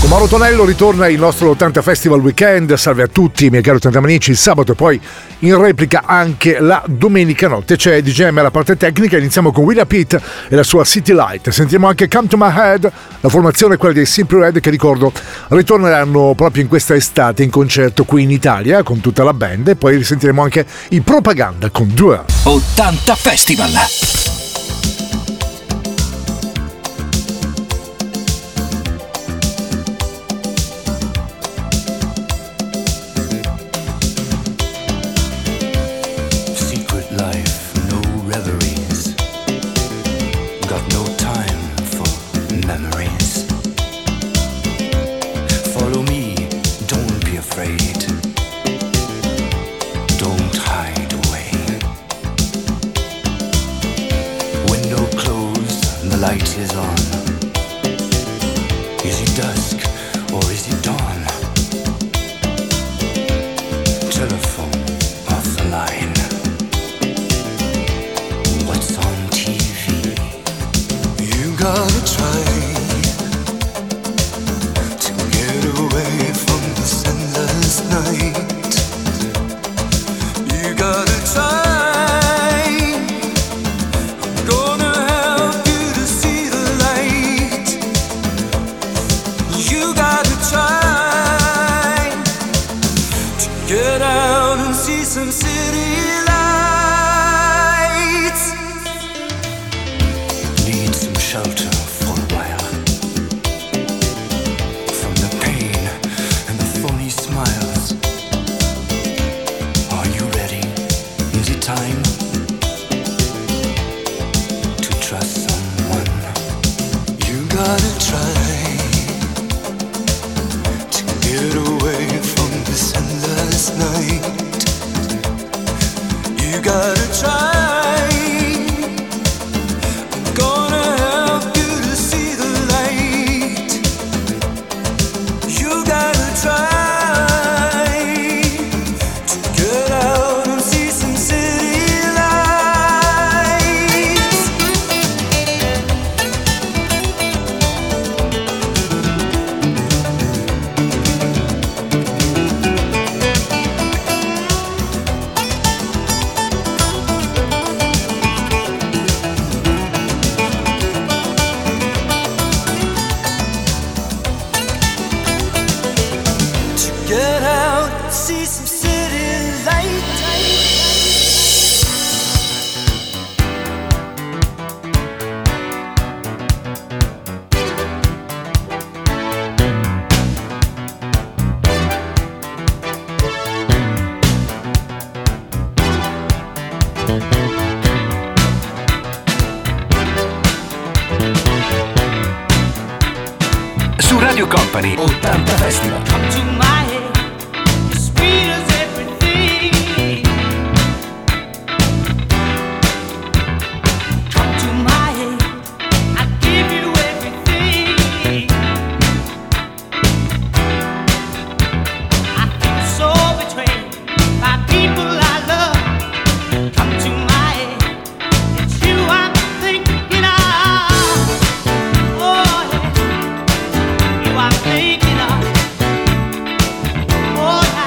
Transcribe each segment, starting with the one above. Con Mauro Tonello ritorna il nostro 80 Festival Weekend. Salve a tutti, miei cari 80 amici. Il sabato e poi in replica anche la domenica notte. C'è DJM alla parte tecnica. Iniziamo con Willa Pitt e la sua City Light. Sentiamo anche Come to My Head. La formazione è quella dei Simply Red, che ricordo ritorneranno proprio in questa estate in concerto qui in Italia con tutta la band. E poi risentiremo anche i Propaganda con Dua. 80 Festival. Company 80 Festival. Come to my head, as sweet as everything. Come to my head, I give you everything. I feel so betrayed by people I love. Come to my head, it's you I'm thinking of. I'm thinking of all I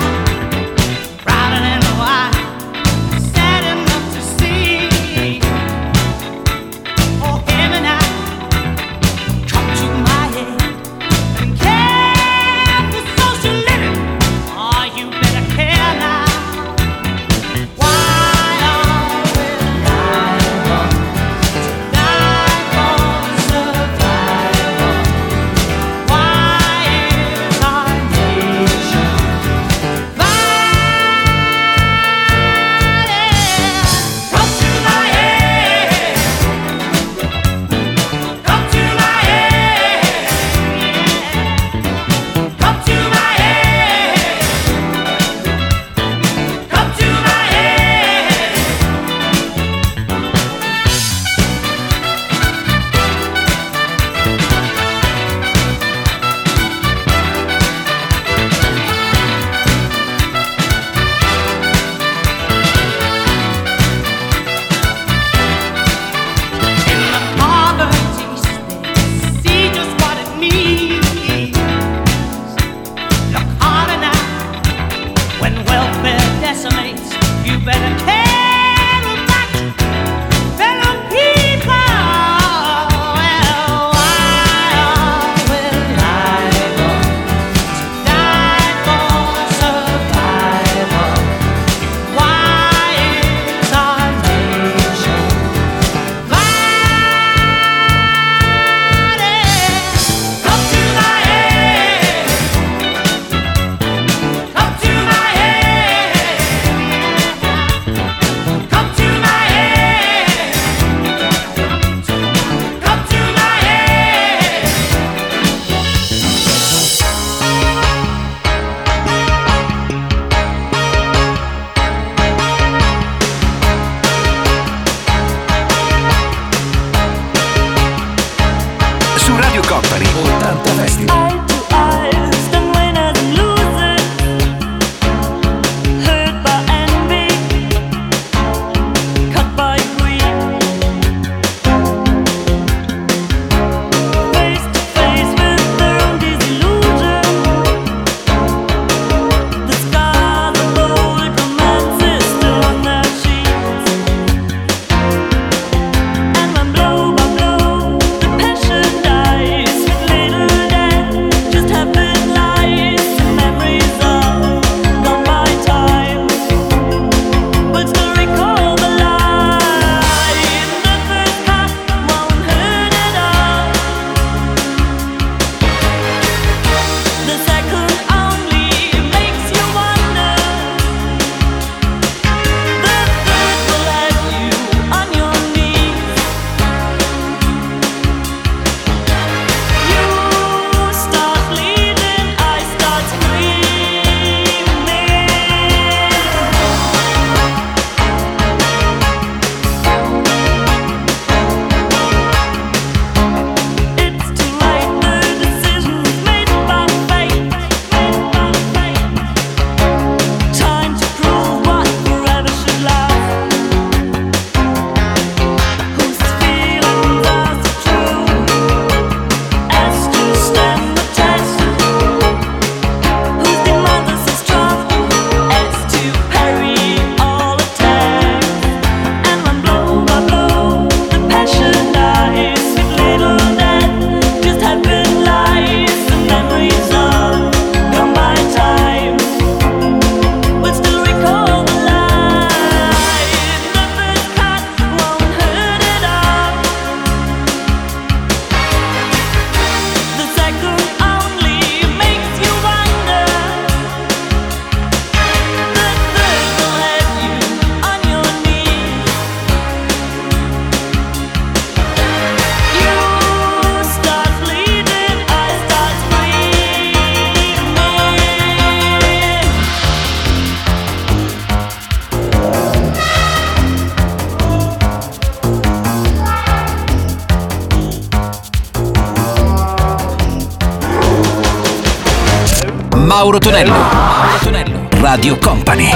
Mauro Tonello. Mauro Tonello. Radio Company.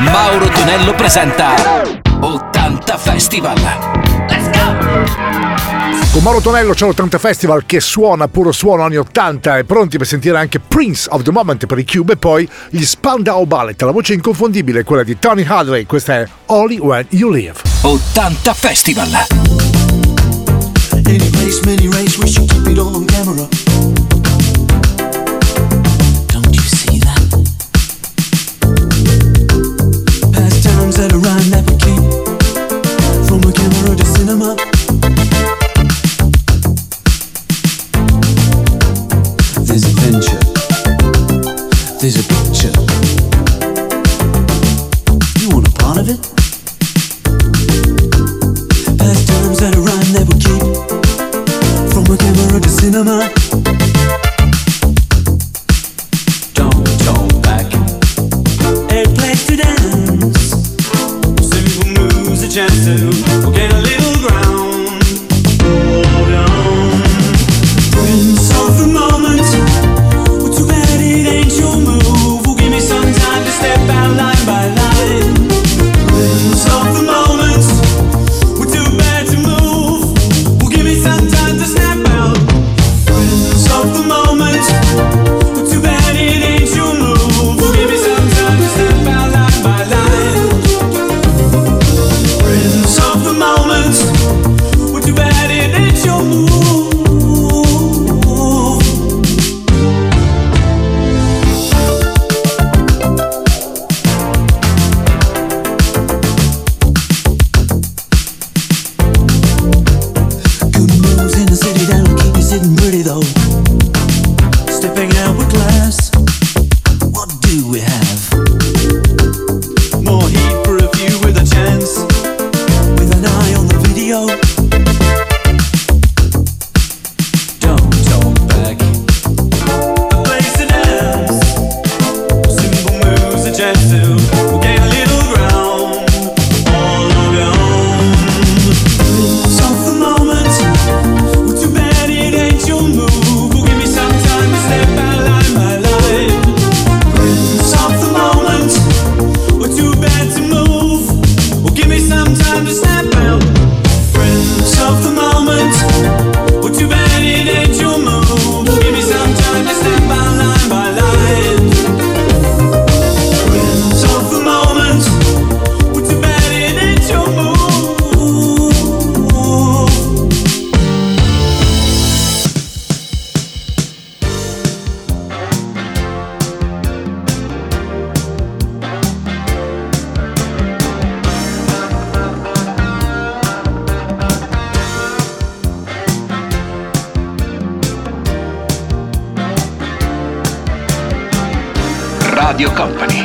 Mauro Tonello presenta 80 Festival. Let's go! Con Mauro Tonello c'è l'80 Festival che suona puro suono anni 80 e pronti per sentire anche Prince of the Moment per i Cube e poi gli Spandau Ballet. La voce inconfondibile è quella di Tony Hadley. Questa è Only When You Live. 80 Festival. Any place, many race, we should keep it all on camera. Don't you see that? Past times that arrive never came. From a camera to cinema. There's adventure. There's a picture. You want a part of it? Past times that arrive never came. From a camera to cinema. Don't turn back. A place to dance. Simple moves, a chance to get a little ground. Hold on. Prince of the moment. Well, too bad it ain't your move. Well, give me some time to step out line by line. Prince of the moment. Well, too bad to move. Well, give me some time to snap out. Prince of the moment. Well, too bad it ain't your move. Well, give me some time to step out line by line. Prince of the moment. Well, too bad it ain't your move. Good moves in the city that'll keep you sitting pretty though. Stepping out with class. What do we have? More heat for a few with a chance. With an eye on the video. Don't talk back. A place to dance. Simple moves, a chance to get a little ground. All around. Prince of the moment. Well, too bad it ain't your move. Well, give me some time to step out line by line. Prince of the moment. Well, too bad to move. Well, give me some time to snap out. Prince of the moment. Well, too bad it ain't your move. Well, give me some time to step out line by line. Prince of the moment. Well, too bad it ain't your move. Radio Company.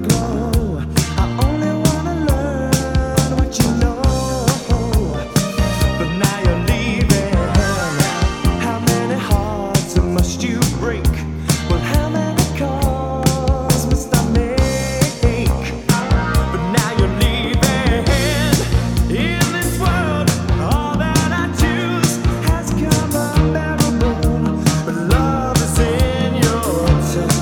But love is in your touch.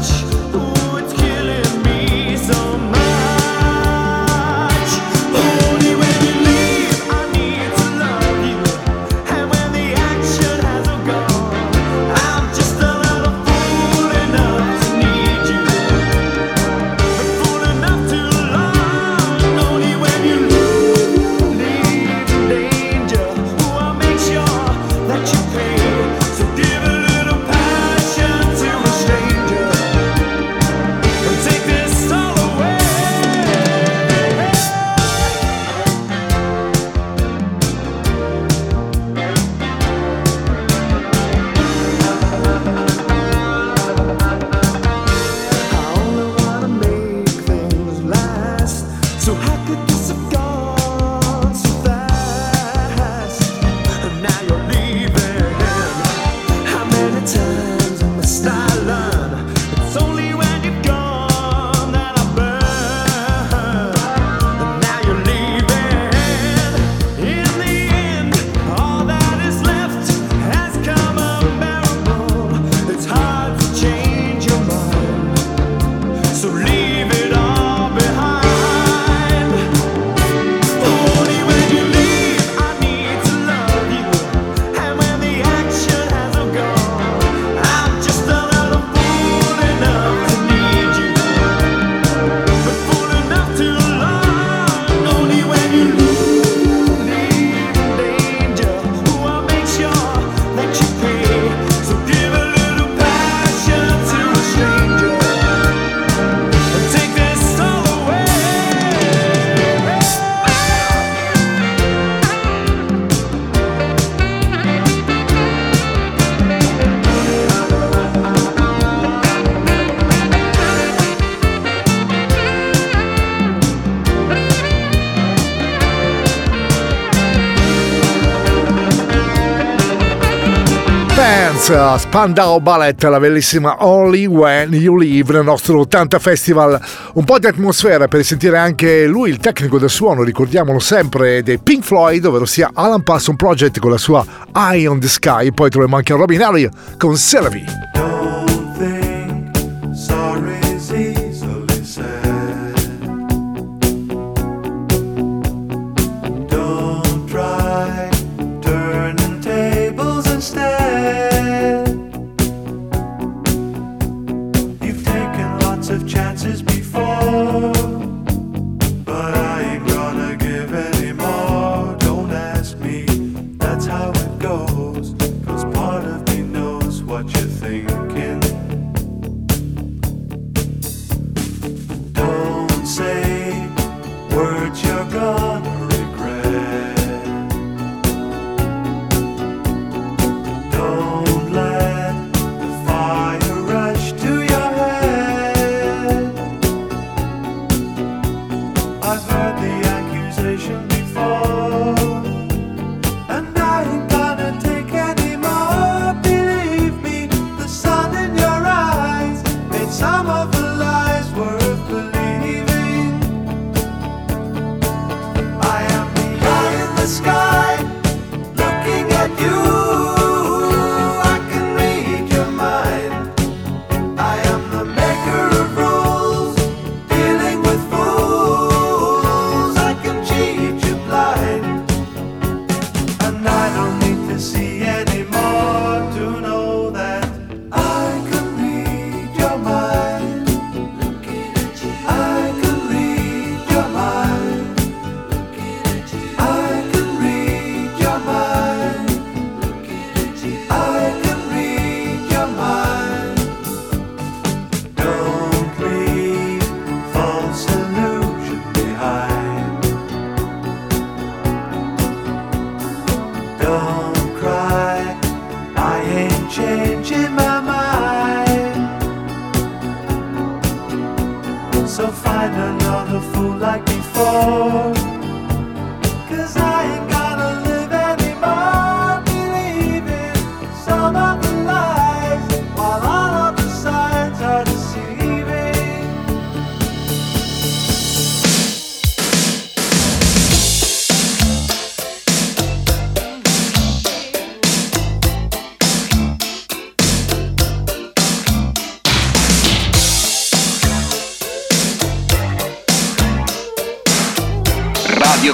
Prince, Spandau Ballet, la bellissima Only When You Live nel nostro 80 Festival. Un po' di atmosfera per sentire anche lui, il tecnico del suono, ricordiamolo sempre, dei Pink Floyd, ovvero sia Alan Parsons Project con la sua Eye on the Sky. Poi troviamo anche Robin Arrows con Selby.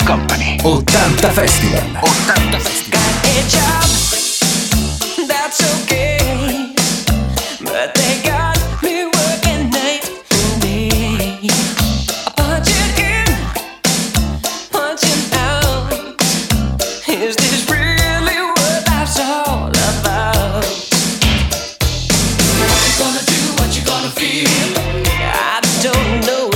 Company 80 Festival. 80 Festival. Got a job, that's okay, but they got me working night and day. Punch it in, punch it out. Is this really what life's all about? What you gonna do? What you gonna feel? I don't know.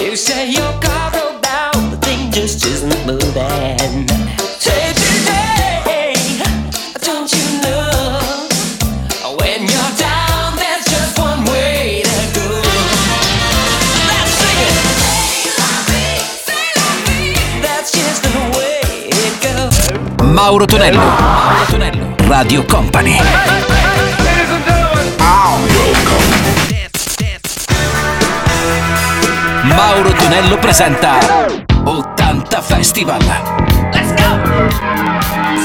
You say your car broke down, but things just isn't moving. Mauro Tonello. Radio Company. Mauro Tonello presenta 80 Festival.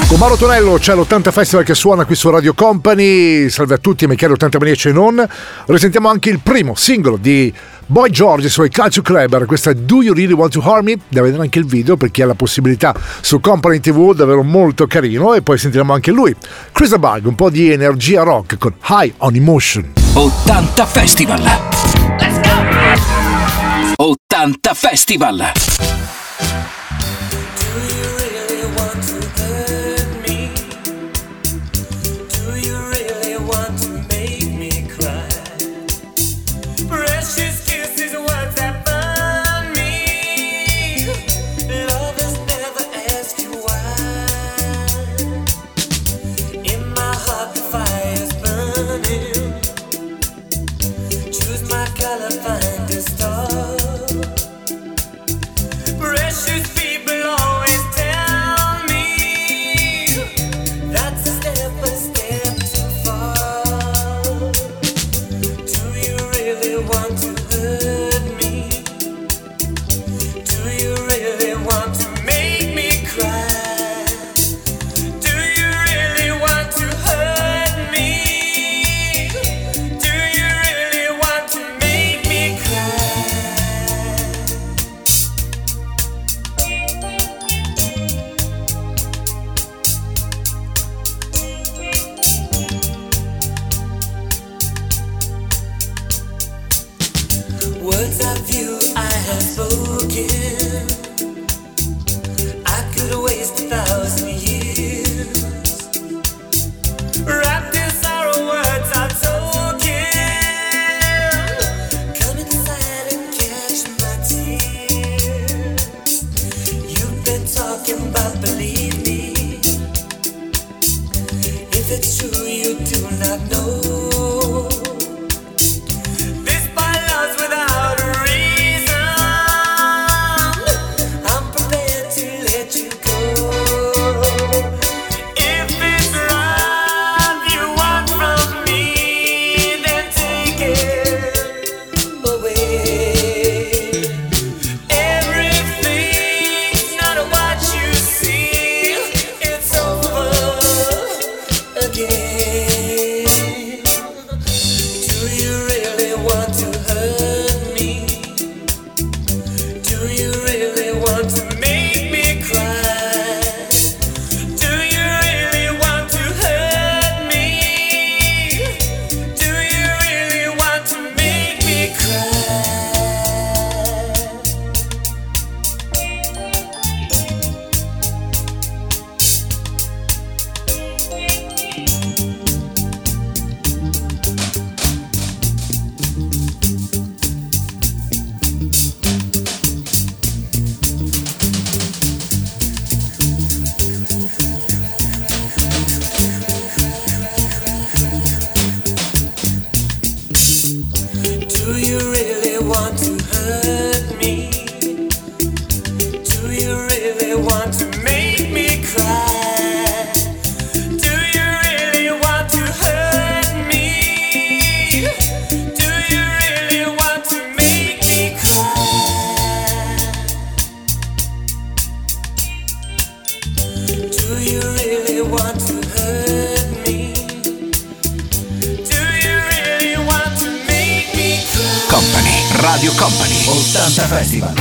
Con Mauro Tonello c'è l'80 Festival che suona qui su Radio Company. Salve a tutti, amici 80 maniaci e non. Risentiamo anche il primo singolo di Boy George sui Culture Club. Questa è Do You Really Want To Harm Me? Da vedere anche il video per chi ha la possibilità su Company TV, davvero molto carino. E poi sentiremo anche lui, Chris de Burgh, un po' di energia rock con High On Emotion. 80 Festival. Let's go! 80 Festival. Radio Company 80 Festival.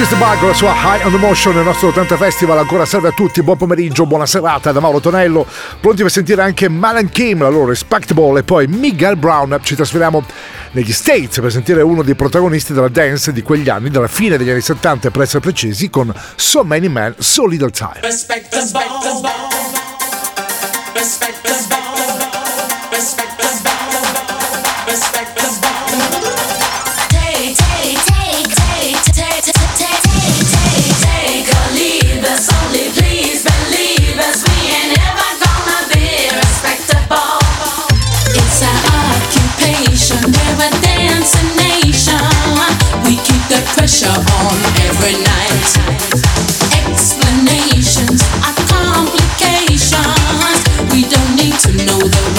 Chris de Burgh, la sua High On Emotion, il nostro 80 Festival ancora serve a tutti. Buon pomeriggio, buona serata da Mauro Tonello. Pronti per sentire anche Malan Kim, la loro Respect Ball, e poi Miguel Brown. Ci trasferiamo negli States per sentire uno dei protagonisti della dance di quegli anni, dalla fine degli anni 70 per essere precisi, con So Many Men, So Little Time. Respect the ball. Respect the ball. Respect the ball. Respect the ball. Take or leave us, only please believe us, we ain't ever gonna be respectable. It's our occupation, we're a dancing nation. We keep the pressure on every night. Explanations are complications. We don't need to know the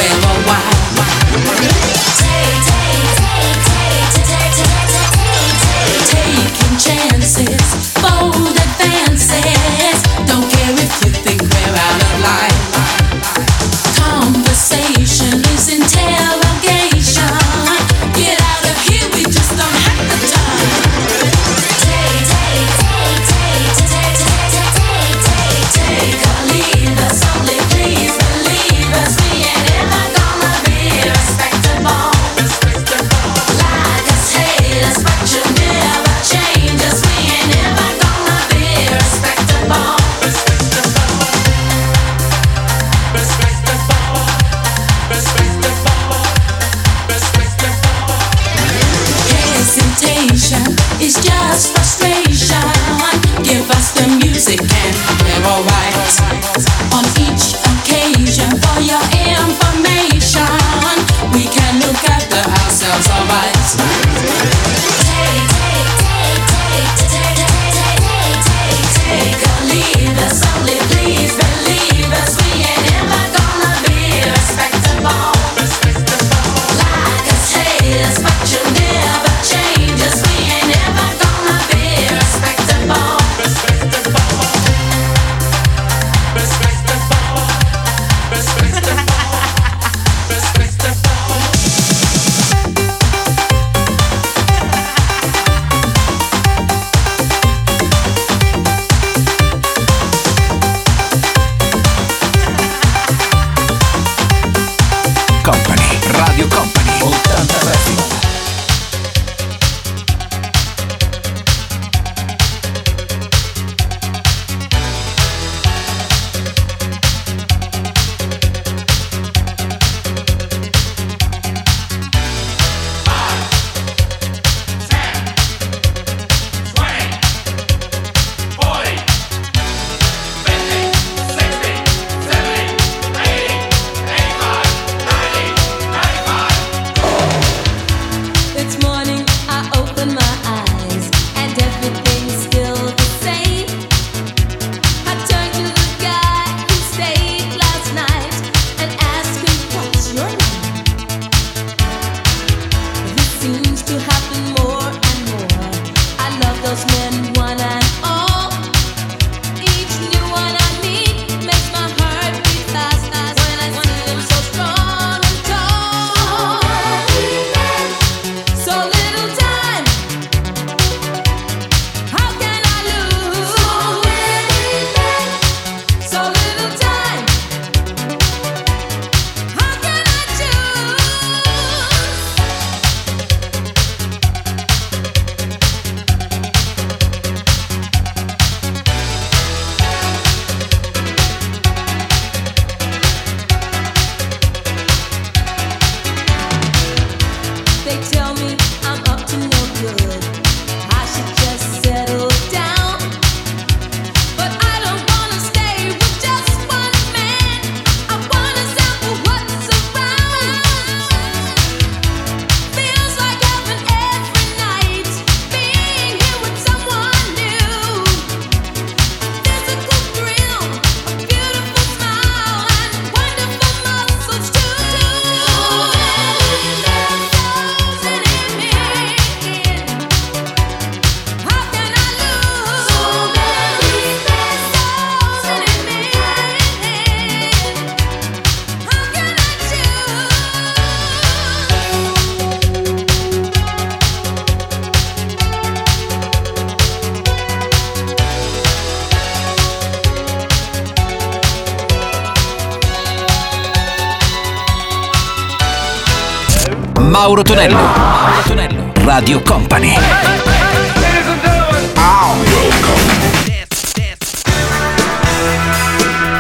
Mauro Tonello. Mauro Tonello. Radio Company.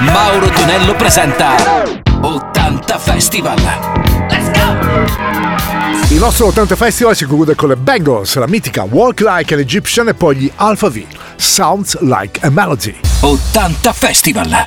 Mauro Tonello presenta 80 Festival. Il nostro 80 Festival si conclude con le Bangles, la mitica Walk Like an Egyptian e poi gli Alphaville, Sounds Like a Melody. 80 Festival.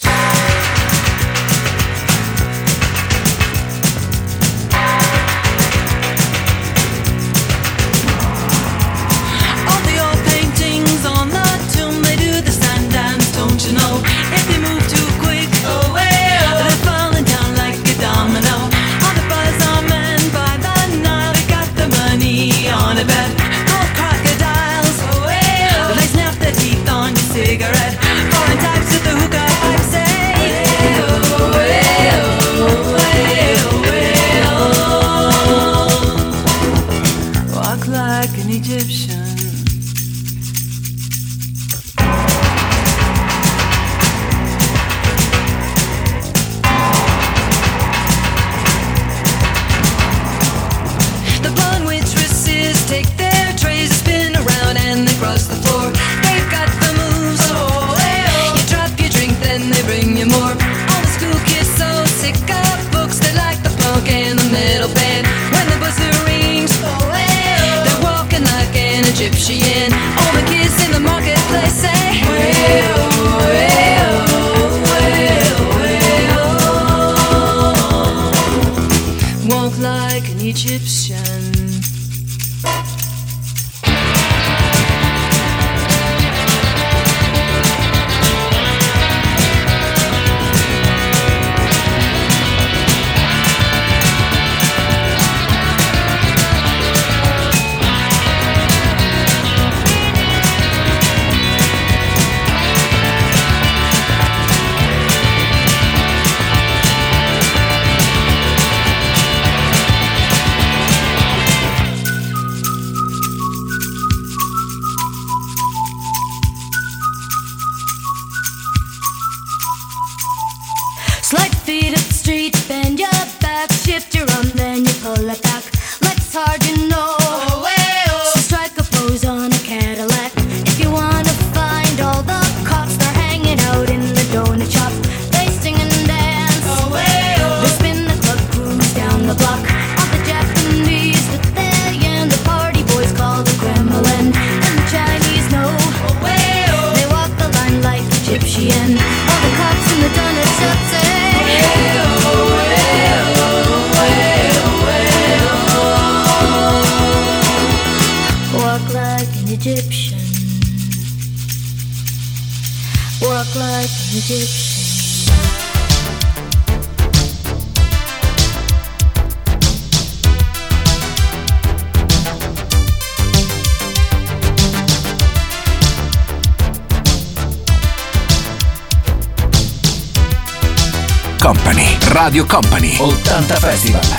Company, Radio Company, 80 Festival.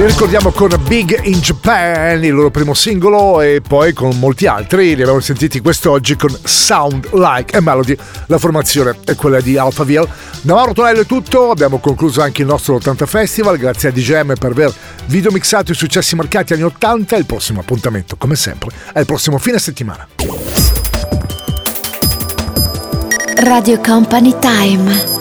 Li ricordiamo con Big in Japan, il loro primo singolo, e poi con molti altri. Li abbiamo sentiti quest'oggi con Sound Like a Melody. La formazione è quella di Alphaville. Da Mauro Tonello è tutto, abbiamo concluso anche il nostro 80 Festival. Grazie a DJM per aver videomixato i successi marcati anni 80. Il prossimo appuntamento, come sempre, è il prossimo fine settimana. Radio Company Time.